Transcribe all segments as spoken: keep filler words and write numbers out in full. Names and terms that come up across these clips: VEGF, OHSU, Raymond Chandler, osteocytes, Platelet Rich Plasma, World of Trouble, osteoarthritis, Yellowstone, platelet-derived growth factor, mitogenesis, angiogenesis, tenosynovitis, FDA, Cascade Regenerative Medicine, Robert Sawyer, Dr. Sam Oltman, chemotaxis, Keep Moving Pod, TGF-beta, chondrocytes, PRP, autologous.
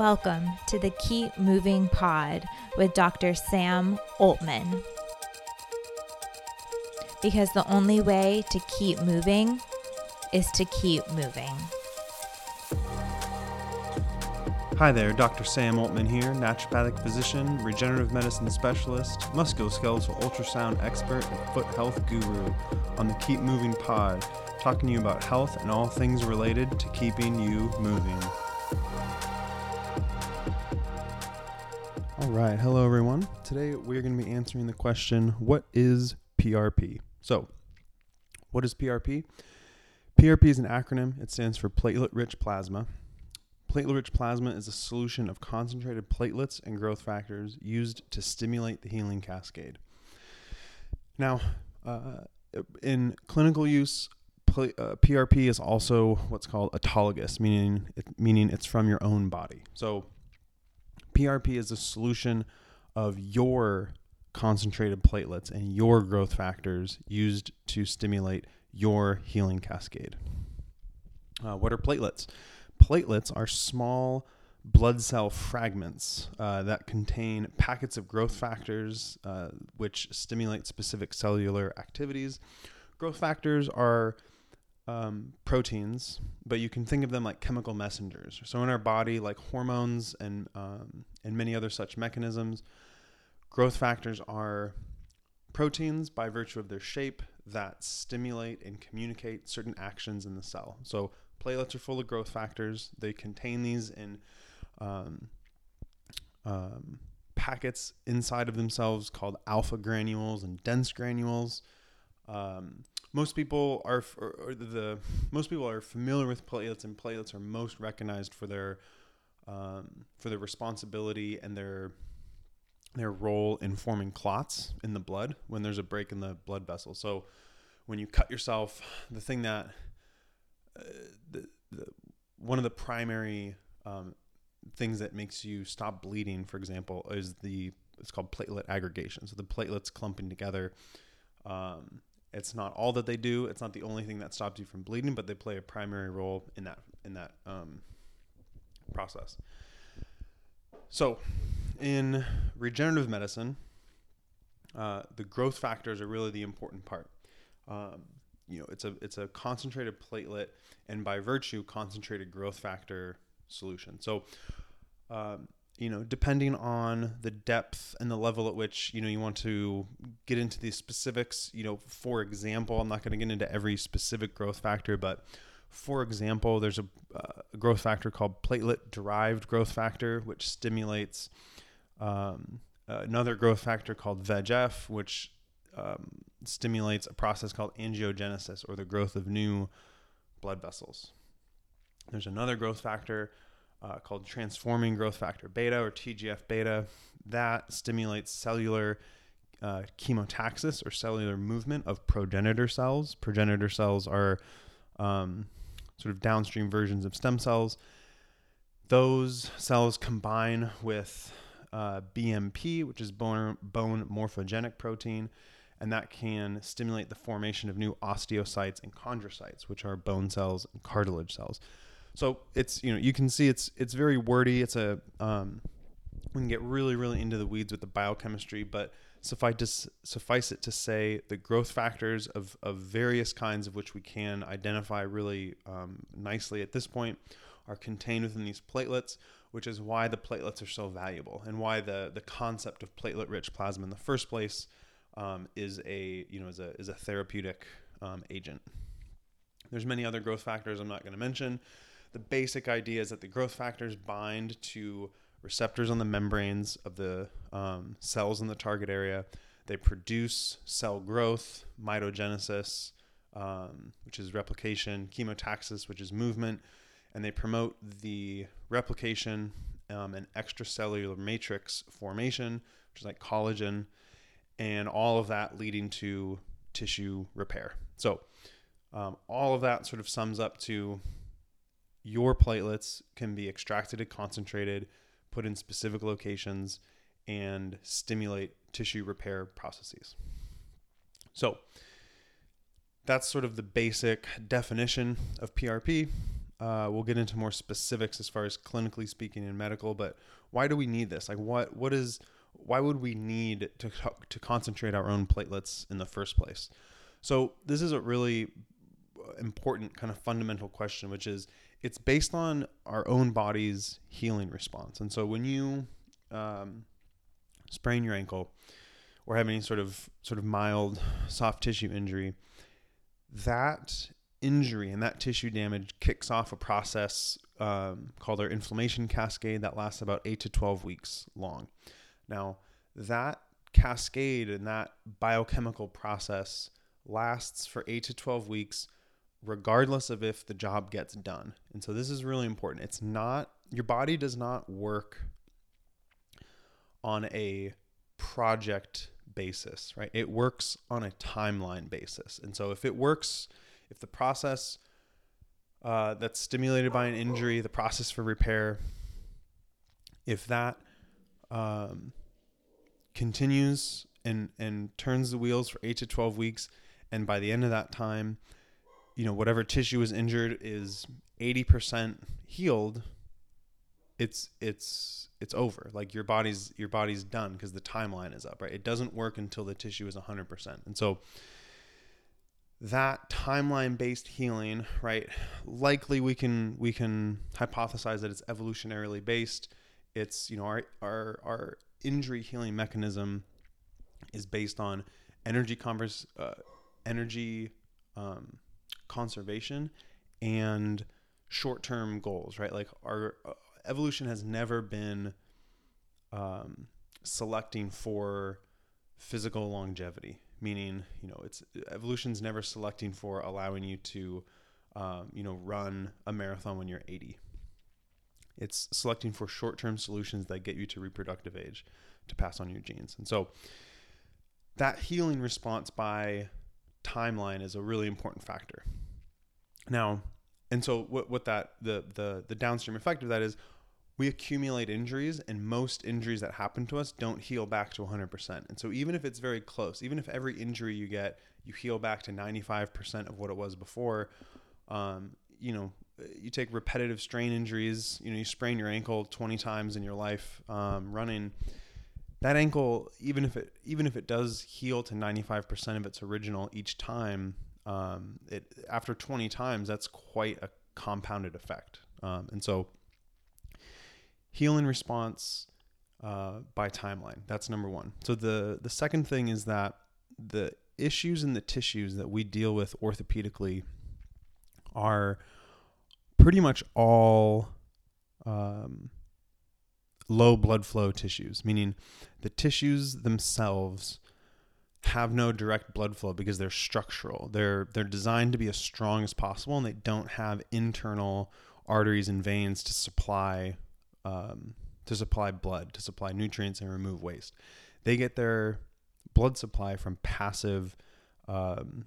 Welcome to the Keep Moving Pod with Doctor Sam Oltman. Because the only way to keep moving is to keep moving. Hi there, Doctor Sam Oltman here, naturopathic physician, regenerative medicine specialist, musculoskeletal ultrasound expert, and foot health guru on the Keep Moving Pod, talking to you about health and all things related to keeping you moving. All right, hello everyone. Today we're going to be answering the question, what is P R P? So, what is P R P? P R P is an acronym. It stands for Platelet Rich Plasma. Platelet rich plasma is a solution of concentrated platelets and growth factors used to stimulate the healing cascade. Now, uh, in clinical use, pl- uh, P R P is also what's called autologous, meaning it, meaning it's from your own body. So, P R P is a solution of your concentrated platelets and your growth factors used to stimulate your healing cascade. Uh, what are platelets? Platelets are small blood cell fragments uh, that contain packets of growth factors, uh, which stimulate specific cellular activities. Growth factors are um, proteins, but you can think of them like chemical messengers. So in our body, like hormones and um, and many other such mechanisms, growth factors are proteins by virtue of their shape that stimulate and communicate certain actions in the cell. So platelets are full of growth factors. They contain these in um, um, packets inside of themselves called alpha granules and dense granules. Um, most people are f- or, or the most people are familiar with platelets, and platelets are most recognized for their um, for their responsibility and their their role in forming clots in the blood when there's a break in the blood vessel. So when you cut yourself, the thing that Uh, the, the, one of the primary um, things that makes you stop bleeding, for example, is the it's called platelet aggregation. So the platelets clumping together. Um, it's not all that they do. It's not the only thing that stops you from bleeding, but they play a primary role in that in that um, process. So, in regenerative medicine, uh, the growth factors are really the important part. Um, You know, it's a it's a concentrated platelet and by virtue concentrated growth factor solution. So, um, you know, depending on the depth and the level at which, you know, you want to get into these specifics, you know, for example, I'm not going to get into every specific growth factor, but for example, there's a uh, growth factor called platelet-derived growth factor, which stimulates um, another growth factor called V E G F, which Um, stimulates a process called angiogenesis, or the growth of new blood vessels. There's another growth factor uh, called transforming growth factor beta, or T G F beta, that stimulates cellular uh, chemotaxis, or cellular movement of progenitor cells. Progenitor cells are um, sort of downstream versions of stem cells. Those cells combine with uh, B M P, which is bone, bone morphogenic protein, and that can stimulate the formation of new osteocytes and chondrocytes, which are bone cells and cartilage cells. So it's, you know, you can see it's it's very wordy. It's a um, we can get really really into the weeds with the biochemistry, but suffice to, suffice it to say the growth factors of of various kinds, of which we can identify really um, nicely at this point, are contained within these platelets, which is why the platelets are so valuable and why the the concept of platelet-rich plasma in the first place Um, is a you know is a is a therapeutic um, agent. There's many other growth factors I'm not going to mention. The basic idea is that the growth factors bind to receptors on the membranes of the um, cells in the target area. They produce cell growth, mitogenesis, um, which is replication, chemotaxis, which is movement, and they promote the replication um, and extracellular matrix formation, which is like collagen, and all of that leading to tissue repair. So um, all of that sort of sums up to your platelets can be extracted and concentrated, put in specific locations, and stimulate tissue repair processes. So that's sort of the basic definition of P R P. Uh, we'll get into more specifics as far as clinically speaking and medical, but why do we need this? Like what, what is, why would we need to, to concentrate our own platelets in the first place? So this is a really important kind of fundamental question, which is it's based on our own body's healing response. And so when you um, sprain your ankle or have any sort of, sort of mild soft tissue injury, that injury and that tissue damage kicks off a process um, called our inflammation cascade that lasts about eight to twelve weeks long. Now, that cascade and that biochemical process lasts for eight to twelve weeks regardless of if the job gets done. And so this is really important. It's not, your body does not work on a project basis, right? It works on a timeline basis. And so if it works, if the process uh, that's stimulated by an injury, the process for repair, if that um, continues and and turns the wheels for eight to twelve weeks, and by the end of that time, you know, whatever tissue is injured is eighty percent healed, it's it's it's over. Like your body's your body's done because the timeline is up, right? It doesn't work until the tissue is one hundred percent. And so that timeline-based healing, right? Likely we can we can hypothesize that it's evolutionarily based. It's, you know, our our our injury healing mechanism is based on energy converse, uh, energy um, conservation and short-term goals, right? Like our uh, evolution has never been um, selecting for physical longevity. Meaning, you know, it's evolution's never selecting for allowing you to, um, you know, run a marathon when you're eighty. It's selecting for short-term solutions that get you to reproductive age to pass on your genes. And so that healing response by timeline is a really important factor. Now, and so what, what that, the, the, the downstream effect of that is we accumulate injuries, and most injuries that happen to us don't heal back to one hundred percent. And so even if it's very close, even if every injury you get, you heal back to ninety-five percent of what it was before, um, you know, you take repetitive strain injuries, you know, you sprain your ankle twenty times in your life um, running, that ankle, even if it even if it does heal to ninety-five percent of its original each time, um, it after twenty times, that's quite a compounded effect. Um, and so healing response uh, by timeline. That's number one. So the, the second thing is that the issues in the tissues that we deal with orthopedically are pretty much all um, low blood flow tissues, meaning the tissues themselves have no direct blood flow because they're structural. They're they're designed to be as strong as possible, and they don't have internal arteries and veins to supply Um, to supply blood, to supply nutrients and remove waste. They get their blood supply from passive um,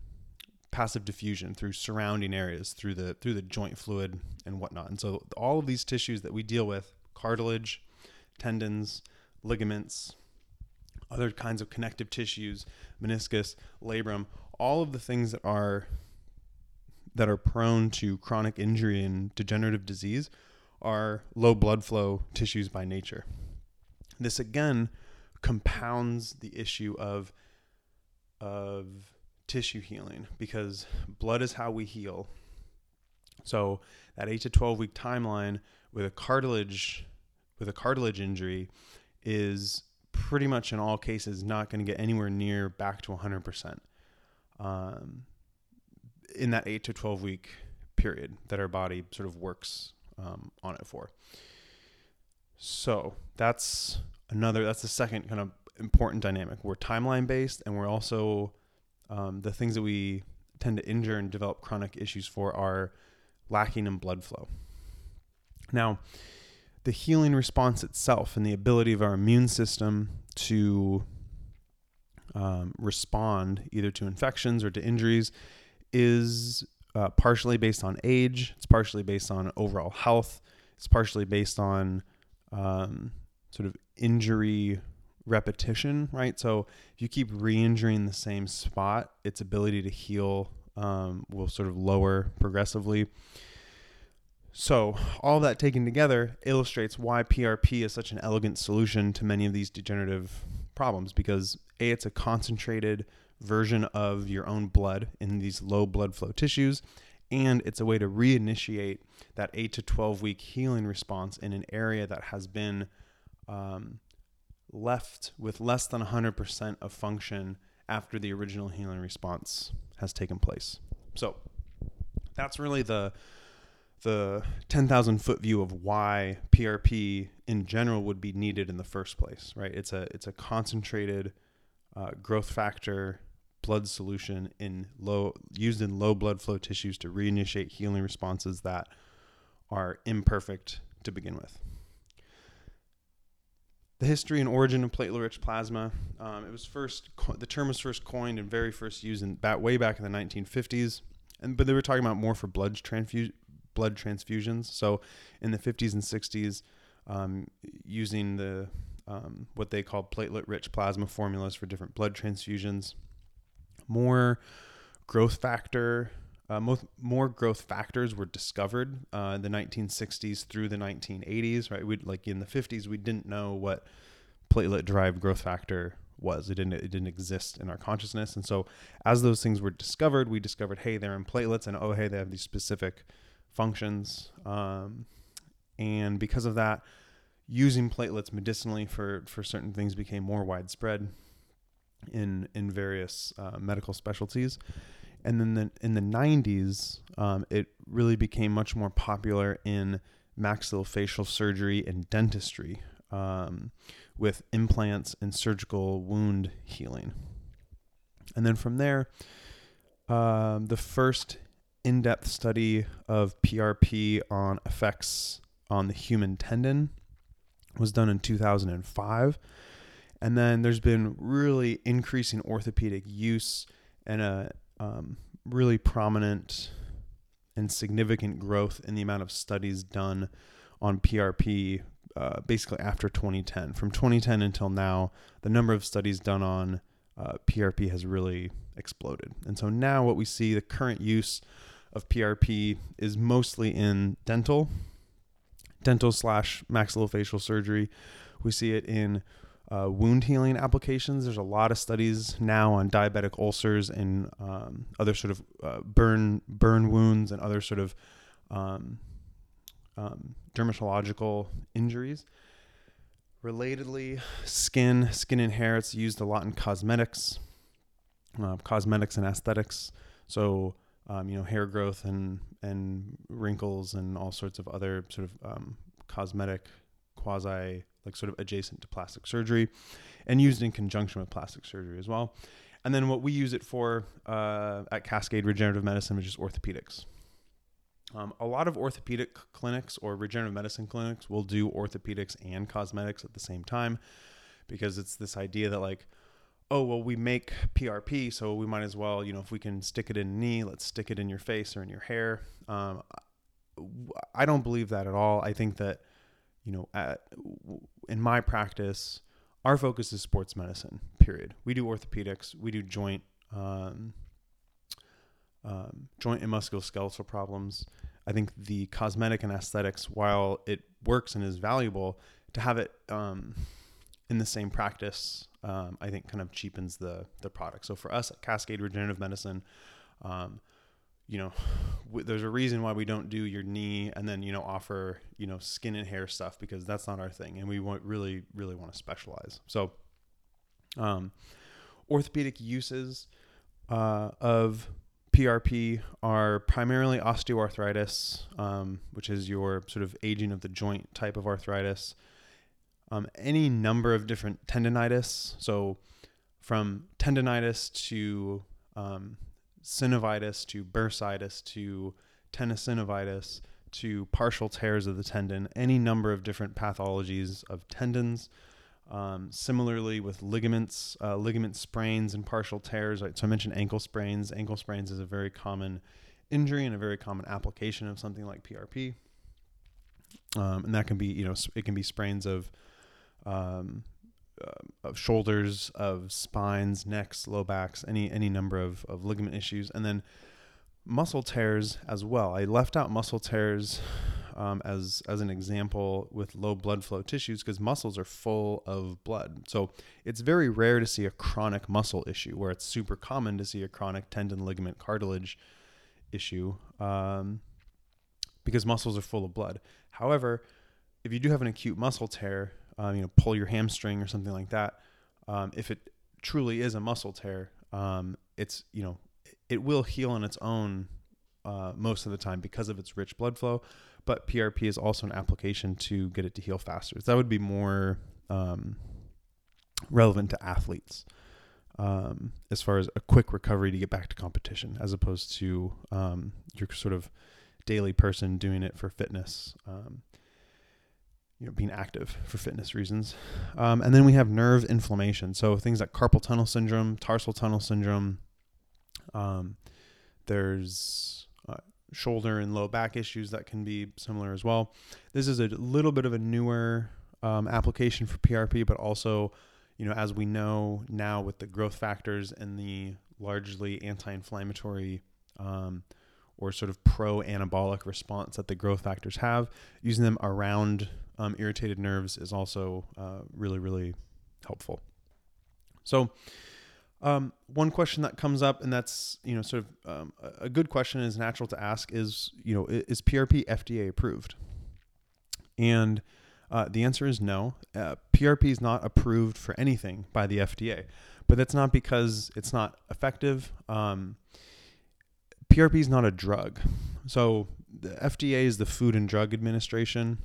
passive diffusion through surrounding areas, through the through the joint fluid and whatnot. And so all of these tissues that we deal with, cartilage, tendons, ligaments, other kinds of connective tissues, meniscus, labrum, all of the things that are that are prone to chronic injury and degenerative disease are low blood flow tissues by nature. This again compounds the issue of of tissue healing because blood is how we heal. So that eight to twelve week timeline with a cartilage with a cartilage injury is pretty much in all cases not going to get anywhere near back to one hundred percent um, in that eight to twelve week period that our body sort of works Um, on it for. So that's another, that's the second kind of important dynamic. We're timeline based, and we're also um, the things that we tend to injure and develop chronic issues for are lacking in blood flow. Now, the healing response itself and the ability of our immune system to um, respond either to infections or to injuries is Uh, partially based on age, it's partially based on overall health, it's partially based on um, sort of injury repetition, right? So if you keep re-injuring the same spot, its ability to heal um, will sort of lower progressively. So all that taken together illustrates why P R P is such an elegant solution to many of these degenerative problems, because A, it's a concentrated version of your own blood in these low blood flow tissues, and it's a way to reinitiate that eight to twelve week healing response in an area that has been um, left with less than one hundred percent of function after the original healing response has taken place. So that's really the the ten thousand foot view of why P R P in general would be needed in the first place, right? It's a it's a concentrated uh, growth factor blood solution in low used in low blood flow tissues to reinitiate healing responses that are imperfect to begin with. The history and origin of platelet-rich plasma. Um, it was first the term was first coined and very first used in that way back in the nineteen fifties, and but they were talking about more for blood transfusion. blood transfusions. So in the fifties and sixties, um, using the, um, what they call platelet rich plasma formulas for different blood transfusions, more growth factor, uh, most, more growth factors were discovered, uh, in the nineteen sixties through the nineteen eighties, right? We'd like in the fifties, we didn't know what platelet derived growth factor was. It didn't, it didn't exist in our consciousness. And so as those things were discovered, we discovered, hey, they're in platelets, and oh, hey, they have these specific functions. Um, and because of that, using platelets medicinally for, for certain things became more widespread in, in various uh, medical specialties. And then the, in the nineties, um, it really became much more popular in maxillofacial surgery and dentistry, um, with implants and surgical wound healing. And then from there, uh, the first in-depth study of P R P on effects on the human tendon was done in two thousand five. And then there's been really increasing orthopedic use and a um, really prominent and significant growth in the amount of studies done on P R P, uh, basically after twenty ten. From twenty ten until now, the number of studies done on uh, P R P has really exploded. And so now what we see, the current use of P R P is mostly in dental, dental slash maxillofacial surgery. We see it in uh, wound healing applications. There's a lot of studies now on diabetic ulcers and um, other sort of uh, burn burn wounds and other sort of um, um, dermatological injuries. Relatedly, skin, skin and hair, it's used a lot in cosmetics, uh, cosmetics and aesthetics. So Um, you know, hair growth and, and wrinkles and all sorts of other sort of um, cosmetic, quasi, like sort of adjacent to plastic surgery, and used in conjunction with plastic surgery as well. And then what we use it for uh, at Cascade Regenerative Medicine, which is orthopedics. Um, a lot of orthopedic clinics or regenerative medicine clinics will do orthopedics and cosmetics at the same time, because it's this idea that like, oh, well, we make P R P, so we might as well, you know, if we can stick it in a knee, let's stick it in your face or in your hair. Um, I don't believe that at all. I think that, you know, at, in my practice, our focus is sports medicine, period. We do orthopedics, we do joint, um, um, joint and musculoskeletal problems. I think the cosmetic and aesthetics, while it works and is valuable, to have it um, in the same practice, Um, I think kind of cheapens the the product. So for us at Cascade Regenerative Medicine, um, you know, w- there's a reason why we don't do your knee and then, you know, offer, you know, skin and hair stuff, because that's not our thing. And we want, really, really want to specialize. So um, orthopedic uses uh, of P R P are primarily osteoarthritis, um, which is your sort of aging of the joint type of arthritis. Um, any number of different tendinitis, so from tendinitis to um, synovitis to bursitis to tenosynovitis to partial tears of the tendon, any number of different pathologies of tendons. Um, similarly with ligaments, uh, ligament sprains and partial tears. Right? So I mentioned ankle sprains. Ankle sprains is a very common injury and a very common application of something like P R P. Um, and that can be, you know, it can be sprains of Um, uh, of shoulders, of spines, necks, low backs, any any number of, of ligament issues, and then muscle tears as well. I left out muscle tears um, as as an example with low blood flow tissues, because muscles are full of blood. So it's very rare to see a chronic muscle issue, where it's super common to see a chronic tendon, ligament, cartilage issue, um, because muscles are full of blood. However, if you do have an acute muscle tear, um, you know, pull your hamstring or something like that, um, if it truly is a muscle tear, um, it's, you know, it will heal on its own uh, most of the time because of its rich blood flow. But P R P is also an application to get it to heal faster. So that would be more um, relevant to athletes um, as far as a quick recovery to get back to competition, as opposed to um, your sort of daily person doing it for fitness, um, you know, being active for fitness reasons. Um, and then we have nerve inflammation. So things like carpal tunnel syndrome, tarsal tunnel syndrome, um, there's uh, shoulder and low back issues that can be similar as well. This is a little bit of a newer um, application for P R P, but also, you know, as we know now with the growth factors and the largely anti-inflammatory um, or sort of pro-anabolic response that the growth factors have, using them around um, irritated nerves is also uh, really, really helpful. So Um, one question that comes up, and that's, you know, sort of, um, a good question, is natural to ask, is, you know, is P R P F D A approved? And, uh, the answer is no. Uh, P R P is not approved for anything by the F D A, but that's not because it's not effective. Um, P R P is not a drug. So the F D A is the Food and Drug Administration.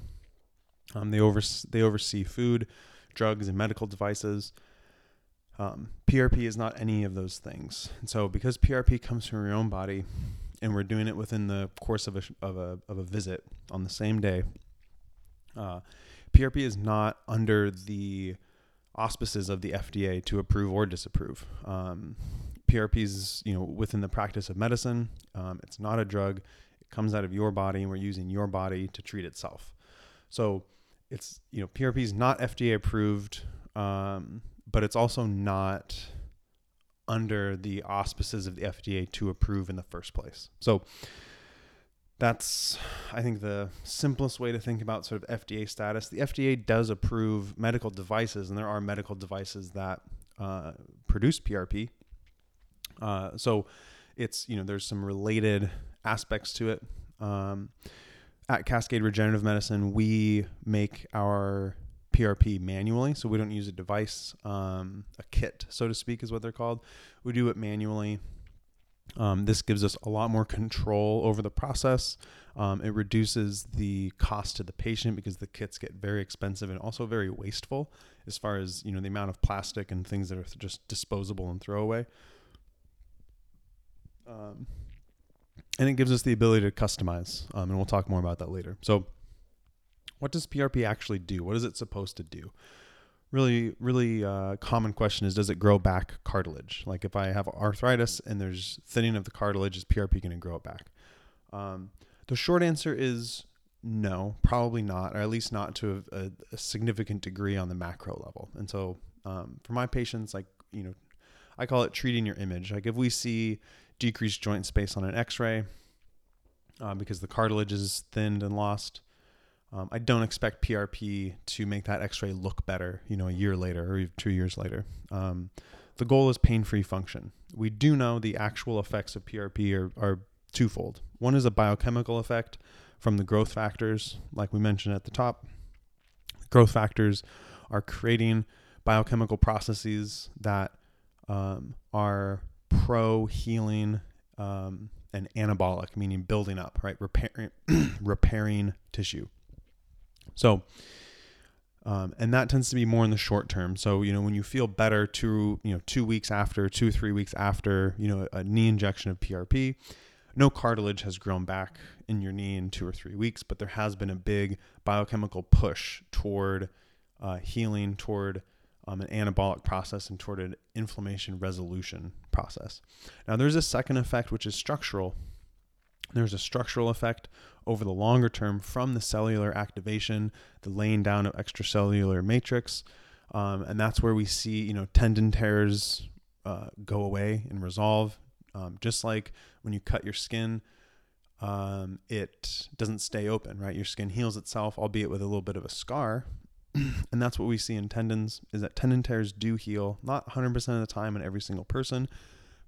Um, they oversee, they oversee food, drugs, and medical devices. Um, P R P is not any of those things. And so because P R P comes from your own body and we're doing it within the course of a, of a, of a visit on the same day, uh, P R P is not under the auspices of the F D A to approve or disapprove. Um, P R P is, you know, within the practice of medicine. Um, it's not a drug. It comes out of your body and we're using your body to treat itself. So it's, you know, P R P is not F D A approved. Um, but it's also not under the auspices of the F D A to approve in the first place. So that's, I think, the simplest way to think about sort of F D A status. The F D A does approve medical devices, and there are medical devices that uh, produce P R P. Uh, so it's, you know, there's some related aspects to it. Um, at Cascade Regenerative Medicine, we make our P R P manually. So we don't use a device, um, a kit, so to speak, is what they're called. We do it manually. Um, this gives us a lot more control over the process. Um, it reduces the cost to the patient because the kits get very expensive and also very wasteful as far as, you know, the amount of plastic and things that are just disposable and throwaway. Um, and it gives us the ability to customize. Um, and we'll talk more about that later. So what does P R P actually do? What is it supposed to do? Really, really uh, common question is, does it grow back cartilage? Like if I have arthritis and there's thinning of the cartilage, is P R P going to grow it back? Um, the short answer is no, probably not, or at least not to a, a, a significant degree on the macro level. And so um, for my patients, like, you know, I call it treating your image. Like if we see decreased joint space on an X-ray uh, because the cartilage is thinned and lost, Um, I don't expect P R P to make that X-ray look better, you know, a year later or two years later. Um, the goal is pain-free function. We do know the actual effects of P R P are, are twofold. One is a biochemical effect from the growth factors, like we mentioned at the top. Growth factors are creating biochemical processes that um, are pro-healing um, and anabolic, meaning building up, right? Repairing, repairing tissue. So, um, and that tends to be more in the short term. So, you know, when you feel better two, you know, two weeks after, two, three weeks after, you know, a knee injection of P R P, no cartilage has grown back in your knee in two or three weeks, but there has been a big biochemical push toward uh, healing, toward um, an anabolic process and toward an inflammation resolution process. Now, there's a second effect, which is structural. There's a structural effect over the longer term from the cellular activation, the laying down of extracellular matrix. Um, and that's where we see, you know, tendon tears uh, go away and resolve. Um, just like when you cut your skin, um, it doesn't stay open, right? Your skin heals itself, albeit with a little bit of a scar. And that's what we see in tendons, is that tendon tears do heal, not one hundred percent of the time in every single person,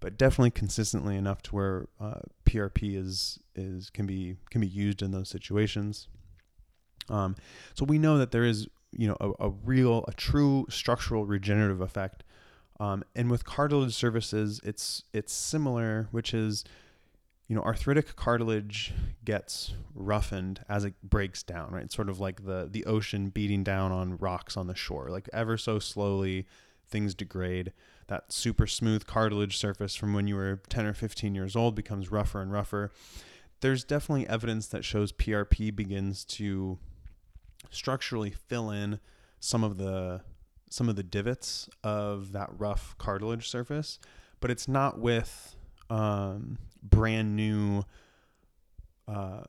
but definitely consistently enough to where uh, P R P is is can be can be used in those situations. Um, so we know that there is, you know, a, a real, a true structural regenerative effect. Um, and with cartilage surfaces, it's it's similar, which is, you know, arthritic cartilage gets roughened as it breaks down, right? It's sort of like the the ocean beating down on rocks on the shore, like ever so slowly. Things degrade. That super smooth cartilage surface from when you were ten or fifteen years old becomes rougher and rougher. There's definitely evidence that shows P R P begins to structurally fill in some of the some of the divots of that rough cartilage surface, but it's not with um, brand new uh,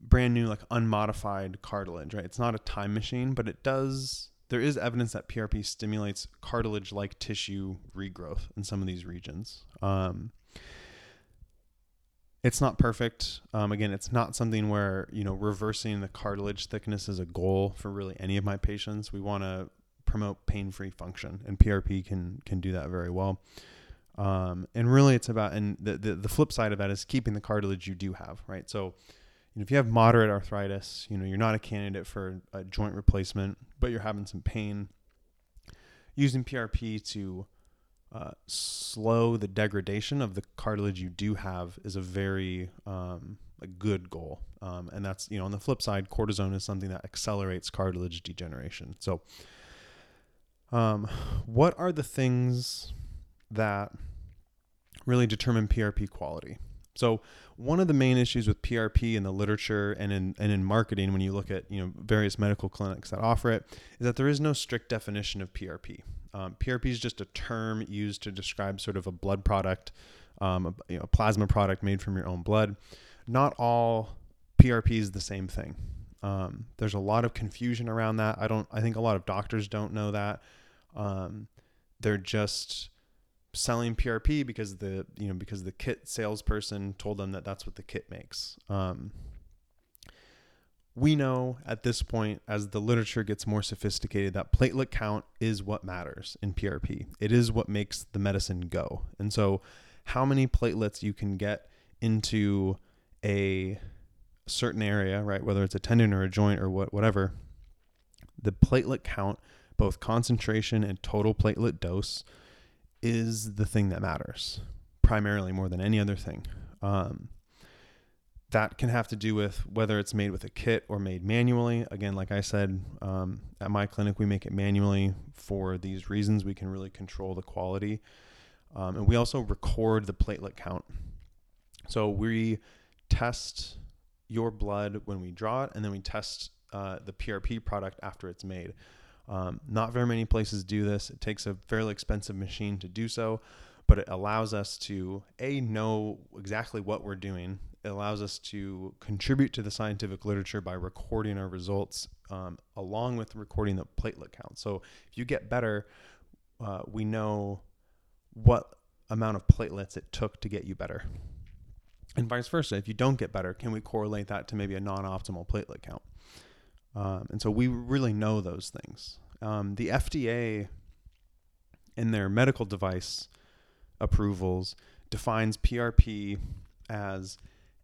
brand new like unmodified cartilage, right? It's not a time machine, but it does. There is evidence that P R P stimulates cartilage-like tissue regrowth in some of these regions. Um, it's not perfect. Um, again, it's not something where, you know, reversing the cartilage thickness is a goal for really any of my patients. We want to promote pain-free function, and P R P can can do that very well. Um, and really, it's about, and the, the the flip side of that is keeping the cartilage you do have, right? So, if you have moderate arthritis, you know, you're not a candidate for a joint replacement, but you're having some pain, using P R P to uh, slow the degradation of the cartilage you do have is a very um, a good goal. Um, and that's, you know, on the flip side, cortisone is something that accelerates cartilage degeneration. So um, what are the things that really determine P R P quality? So one of the main issues with P R P in the literature and in and in marketing, when you look at, you know, various medical clinics that offer it, is that there is no strict definition of P R P. Um, P R P is just a term used to describe sort of a blood product, um, a, you know, a plasma product made from your own blood. Not all P R P is the same thing. Um, there's a lot of confusion around that. I don't. I think a lot of doctors don't know that. Um, they're just selling P R P because the, you know, because the kit salesperson told them that that's what the kit makes. Um, we know at this point, as the literature gets more sophisticated, that platelet count is what matters in P R P. It is what makes the medicine go. And so how many platelets you can get into a certain area, right? Whether it's a tendon or a joint or what, whatever, the platelet count, both concentration and total platelet dose, is the thing that matters primarily more than any other thing. Um, that can have to do with whether it's made with a kit or made manually. Again, like I said, um, at my clinic, we make it manually for these reasons. We can really control the quality. Um, and we also record the platelet count. So we test your blood when we draw it, and then we test uh, the P R P product after it's made. Um, not very many places do this. It takes a fairly expensive machine to do so, but it allows us to, A, know exactly what we're doing. It allows us to contribute to the scientific literature by recording our results, um, along with recording the platelet count. So if you get better, uh, we know what amount of platelets it took to get you better. And vice versa, if you don't get better, can we correlate that to maybe a non-optimal platelet count? Um, and so we really know those things. Um, the F D A in their medical device approvals defines P R P as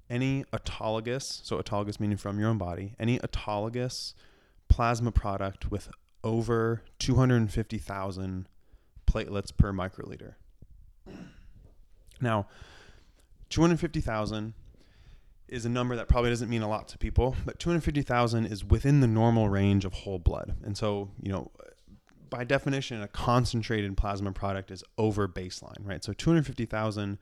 any autologous, so autologous meaning from your own body, any autologous plasma product with over two hundred fifty thousand platelets per microliter. Now, two hundred fifty thousand is a number that probably doesn't mean a lot to people, but two hundred fifty thousand is within the normal range of whole blood. And so, you know, by definition, a concentrated plasma product is over baseline, right? So two hundred fifty thousand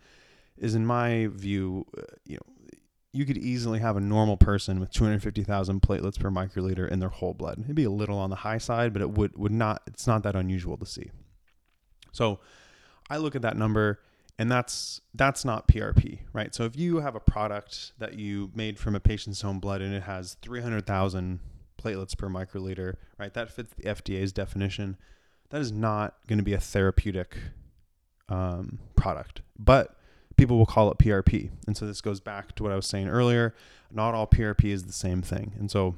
is, in my view, uh, you know, you could easily have a normal person with two hundred fifty thousand platelets per microliter in their whole blood. It'd be a little on the high side, but it would, would not, it's not that unusual to see. So I look at that number, and that's that's not P R P, right? So if you have a product that you made from a patient's own blood and it has three hundred thousand platelets per microliter, right, that fits the F D A's definition. That is not going to be a therapeutic um, product. But people will call it P R P. And so this goes back to what I was saying earlier. Not all P R P is the same thing. And so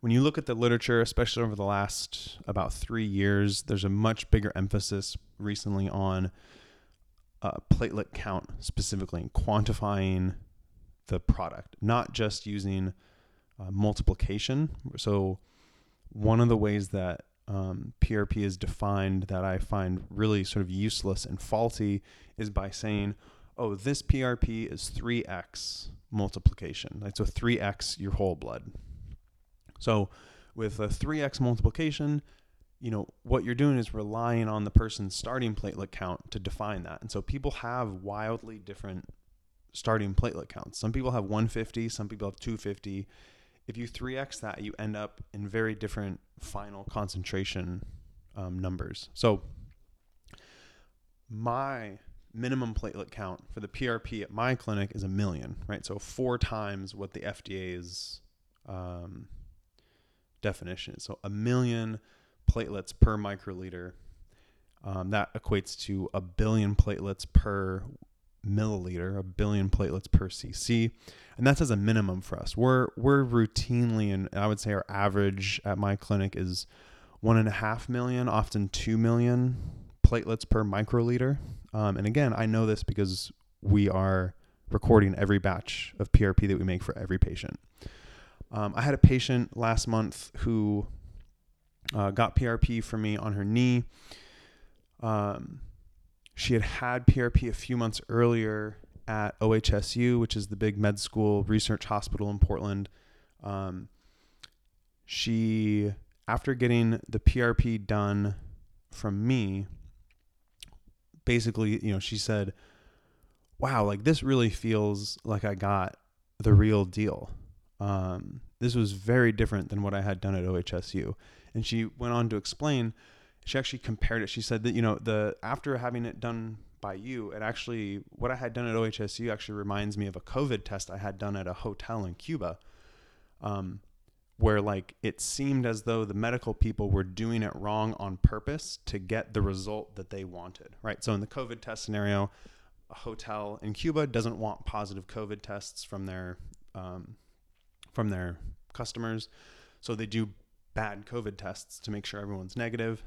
when you look at the literature, especially over the last about three years, there's a much bigger emphasis recently on uh, platelet count specifically and quantifying the product, not just using uh, multiplication. So one of the ways that Um, P R P is defined that I find really sort of useless and faulty is by saying, oh, this P R P is three x multiplication. Like, so three x your whole blood. So with a three x multiplication, you know, what you're doing is relying on the person's starting platelet count to define that. And so people have wildly different starting platelet counts. Some people have one fifty, some people have two fifty. If you three x that, you end up in very different final concentration um, numbers. So my minimum platelet count for the P R P at my clinic is a million, right? So four times what the F D A's um, definition is. So a million platelets per microliter. Um, that equates to a billion platelets per milliliter, a billion platelets per cc, and that's as a minimum for us. We're we're routinely, and I would say our average at my clinic is one and a half million, often two million platelets per microliter. Um, and again, I know this because we are recording every batch of P R P that we make for every patient. Um, I had a patient last month who uh, got P R P from me on her knee. Um, She had had P R P a few months earlier at O H S U, which is the big med school research hospital in Portland. Um, she, after getting the P R P done from me, basically, you know, she said, wow, like this really feels like I got the real deal. Um, this was very different than what I had done at O H S U. And she went on to explain, she actually compared it. She said that, you know, the after having it done by you, it actually, what I had done at O H S U actually reminds me of a COVID test I had done at a hotel in Cuba, um, where like it seemed as though the medical people were doing it wrong on purpose to get the result that they wanted, right? So in the COVID test scenario, a hotel in Cuba doesn't want positive COVID tests from their, um, from their customers. So they do bad COVID tests to make sure everyone's negative.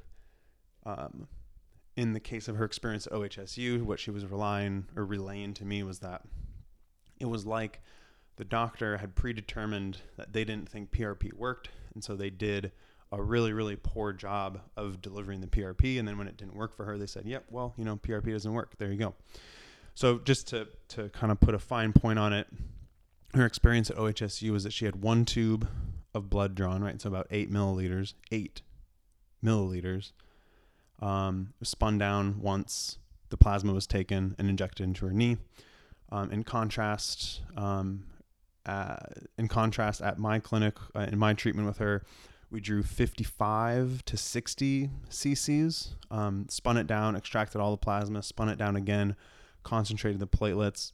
Um, in the case of her experience at O H S U, what she was relying or relaying to me was that it was like the doctor had predetermined that they didn't think P R P worked. And so they did a really, really poor job of delivering the P R P. And then when it didn't work for her, they said, yep, well, you know, P R P doesn't work. There you go. So just to, to kind of put a fine point on it, her experience at O H S U was that she had one tube of blood drawn, right? So about eight milliliters, eight milliliters. Um, spun down once, the plasma was taken and injected into her knee. Um, in contrast, um, uh, in contrast, at my clinic, uh, in my treatment with her, we drew fifty-five to sixty cc's, um, spun it down, extracted all the plasma, spun it down again, concentrated the platelets,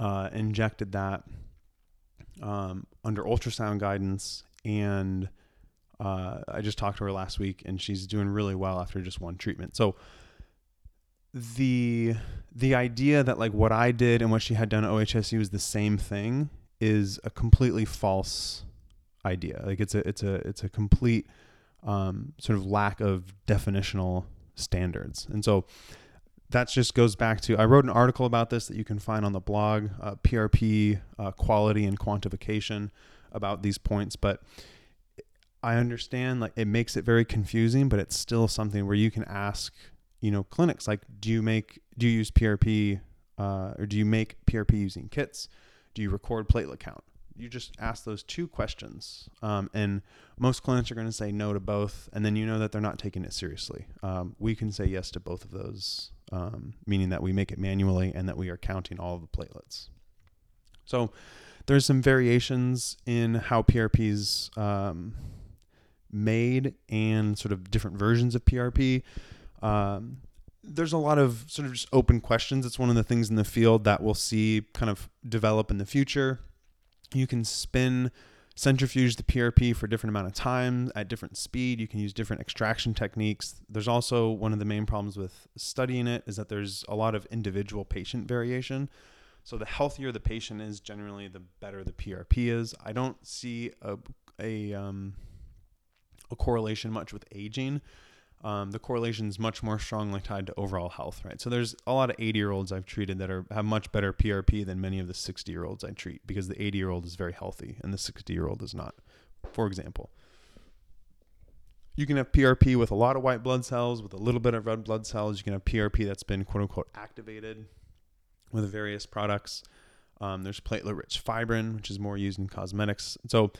uh, injected that um, under ultrasound guidance, and Uh, I just talked to her last week and she's doing really well after just one treatment. So the, the idea that like what I did and what she had done at O H S U was the same thing is a completely false idea. Like it's a, it's a, it's a complete, um, sort of lack of definitional standards. And so that just goes back to, I wrote an article about this that you can find on the blog, uh, P R P, uh, quality and quantification about these points, but I understand like it makes it very confusing, but it's still something where you can ask, you know, clinics like, do you make, do you use P R P uh, or do you make P R P using kits? Do you record platelet count? You just ask those two questions. Um, and most clinics are going to say no to both. And then you know that they're not taking it seriously. Um, we can say yes to both of those, um, meaning that we make it manually and that we are counting all of the platelets. So there's some variations in how P R Ps, um, made and sort of different versions of P R P. Um, there's a lot of sort of just open questions. It's one of the things in the field that we'll see kind of develop in the future. You can spin centrifuge the P R P for a different amount of time at different speed. You can use different extraction techniques. There's also one of the main problems with studying it is that there's a lot of individual patient variation. So the healthier the patient is, generally the better the P R P is. I don't see a a um, a correlation much with aging. Um, the correlation is much more strongly tied to overall health, right? So there's a lot of eighty-year-olds I've treated that are have much better P R P than many of the sixty-year-olds I treat, because the eighty-year-old is very healthy and the sixty-year-old is not, for example. You can have P R P with a lot of white blood cells, with a little bit of red blood cells. You can have P R P that's been, quote-unquote, activated with various products. Um, there's platelet-rich fibrin, which is more used in cosmetics. So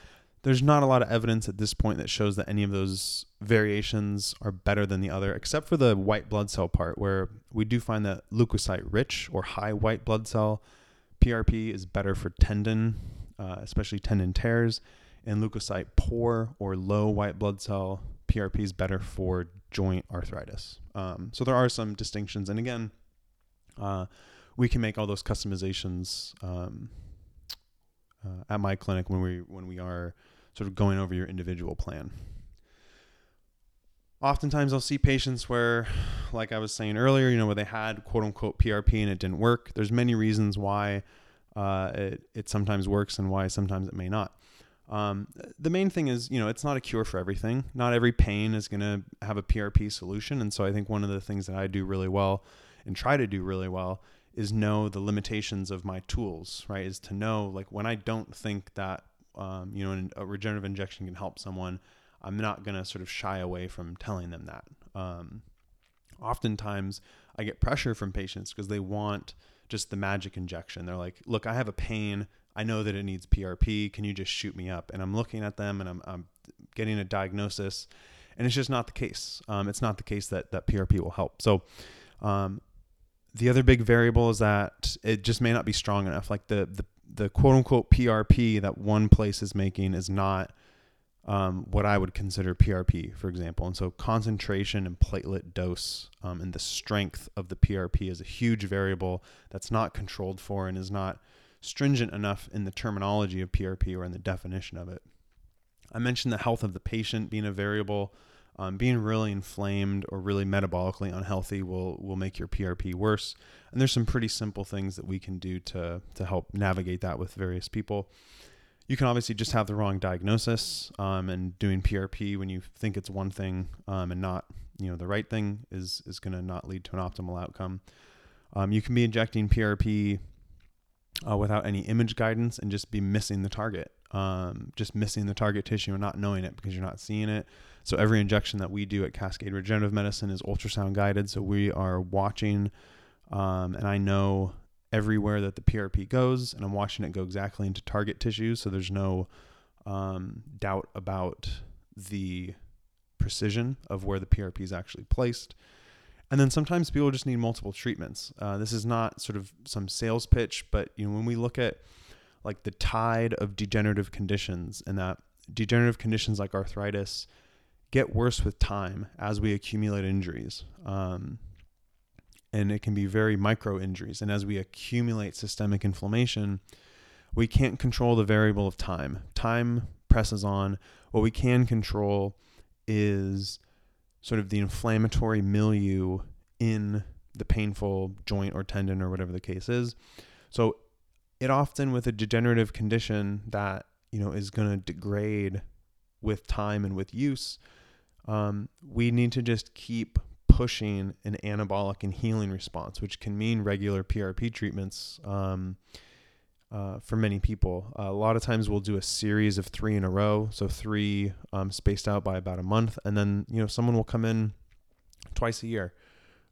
there's not a lot of evidence at this point that shows that any of those variations are better than the other, except for the white blood cell part, where we do find that leukocyte-rich or high white blood cell P R P is better for tendon, uh, especially tendon tears, and leukocyte-poor or low white blood cell P R P is better for joint arthritis. Um, so there are some distinctions. And again, uh, we can make all those customizations um, uh, at my clinic when we when we are sort of going over your individual plan. Oftentimes I'll see patients where, like I was saying earlier, you know, where they had quote unquote P R P and it didn't work. There's many reasons why uh, it, it sometimes works and why sometimes it may not. Um, the main thing is, you know, it's not a cure for everything. Not every pain is going to have a P R P solution. And so I think one of the things that I do really well and try to do really well is know the limitations of my tools, right? Is to know, like, when I don't think that, um, you know, a regenerative injection can help someone, I'm not going to sort of shy away from telling them that. Um, oftentimes I get pressure from patients because they want just the magic injection. They're like, look, I have a pain. I know that it needs P R P. Can you just shoot me up? And I'm looking at them and I'm, I'm getting a diagnosis, and it's just not the case. Um, it's not the case that, that P R P will help. So, um, the other big variable is that it just may not be strong enough. Like the, the, the quote unquote P R P that one place is making is not um, what I would consider P R P, for example. And so concentration and platelet dose um, and the strength of the P R P is a huge variable that's not controlled for and is not stringent enough in the terminology of P R P or in the definition of it. I mentioned the health of the patient being a variable. Um, being really inflamed or really metabolically unhealthy will will make your P R P worse. And there's some pretty simple things that we can do to to help navigate that with various people. You can obviously just have the wrong diagnosis, um, and doing P R P when you think it's one thing um, and not, you know, the right thing is is going to not lead to an optimal outcome. Um, you can be injecting P R P uh, without any image guidance and just be missing the target. Um, just missing the target tissue and not knowing it because you're not seeing it. So every injection that we do at Cascade Regenerative Medicine is ultrasound guided. So we are watching, um, and I know everywhere that the P R P goes, and I'm watching it go exactly into target tissue. So there's no um, doubt about the precision of where the P R P is actually placed. And then sometimes people just need multiple treatments. Uh, this is not sort of some sales pitch, but you know, when we look at like the tide of degenerative conditions, and that degenerative conditions like arthritis get worse with time as we accumulate injuries. Um, and it can be very micro injuries. And as we accumulate systemic inflammation, we can't control the variable of time. Time presses on. What we can control is sort of the inflammatory milieu in the painful joint or tendon or whatever the case is. So it often with a degenerative condition that, you know, is going to degrade with time and with use, um, we need to just keep pushing an anabolic and healing response, which can mean regular P R P treatments um, uh, for many people. Uh, a lot of times we'll do a series of three in a row, so three um, spaced out by about a month, and then, you know, someone will come in twice a year,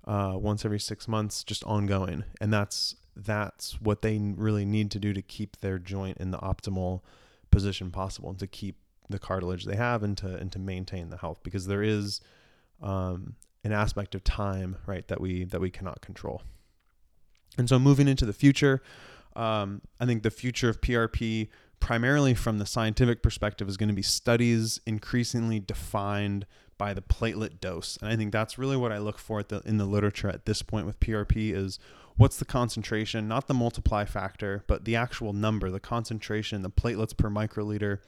uh, once every six months, just ongoing, and that's that's what they really need to do to keep their joint in the optimal position possible and to keep the cartilage they have and to, and to maintain the health, because there is, um, an aspect of time, right, that we, that we cannot control. And so moving into the future, um, I think the future of P R P primarily from the scientific perspective is going to be studies increasingly defined by the platelet dose. And I think that's really what I look for at the, in the literature at this point with P R P is what's the concentration, not the multiply factor, but the actual number, the concentration, the platelets per microliter,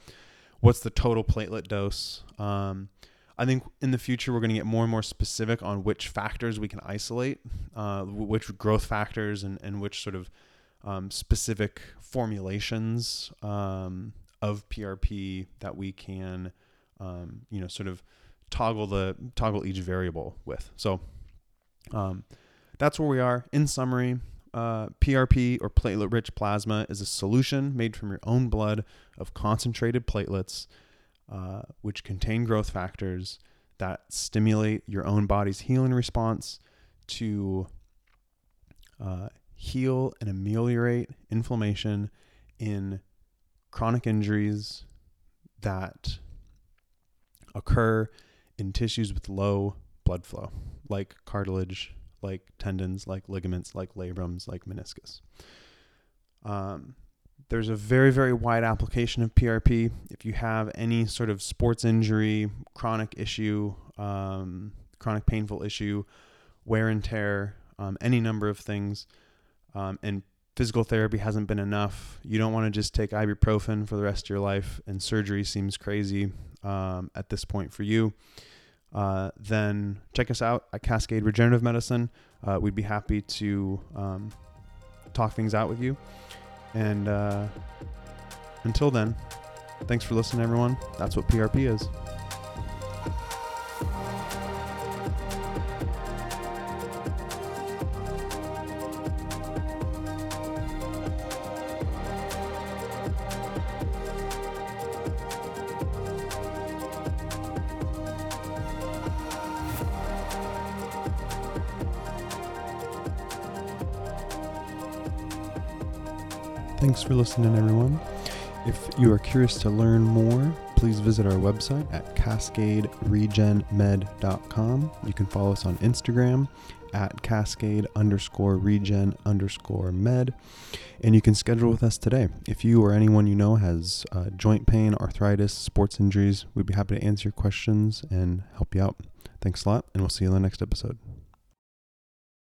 what's the total platelet dose. Um, I think in the future, we're going to get more and more specific on which factors we can isolate, uh, which growth factors and, and which sort of um, specific formulations um, of P R P that we can, um, you know, sort of toggle the toggle each variable with. So um, that's where we are. In summary, uh, P R P or platelet rich plasma is a solution made from your own blood of concentrated platelets, Uh, which contain growth factors that stimulate your own body's healing response to uh, heal and ameliorate inflammation in chronic injuries that occur in tissues with low blood flow, like cartilage, like tendons, like ligaments, like labrums, like meniscus. Um, There's a very, very wide application of P R P. If you have any sort of sports injury, chronic issue, um, chronic painful issue, wear and tear, um, any number of things, um, and physical therapy hasn't been enough, you don't want to just take ibuprofen for the rest of your life, and surgery seems crazy um, at this point for you, uh, then check us out at Cascade Regenerative Medicine. Uh, we'd be happy to um, talk things out with you. And uh, until then, thanks for listening, everyone. That's what P R P is. Thanks for listening, everyone. If you are curious to learn more, please visit our website at cascade regen med dot com. You can follow us on Instagram at cascade underscore regen underscore med. And you can schedule with us today. If you or anyone you know has uh, joint pain, arthritis, sports injuries, we'd be happy to answer your questions and help you out. Thanks a lot, and we'll see you in the next episode.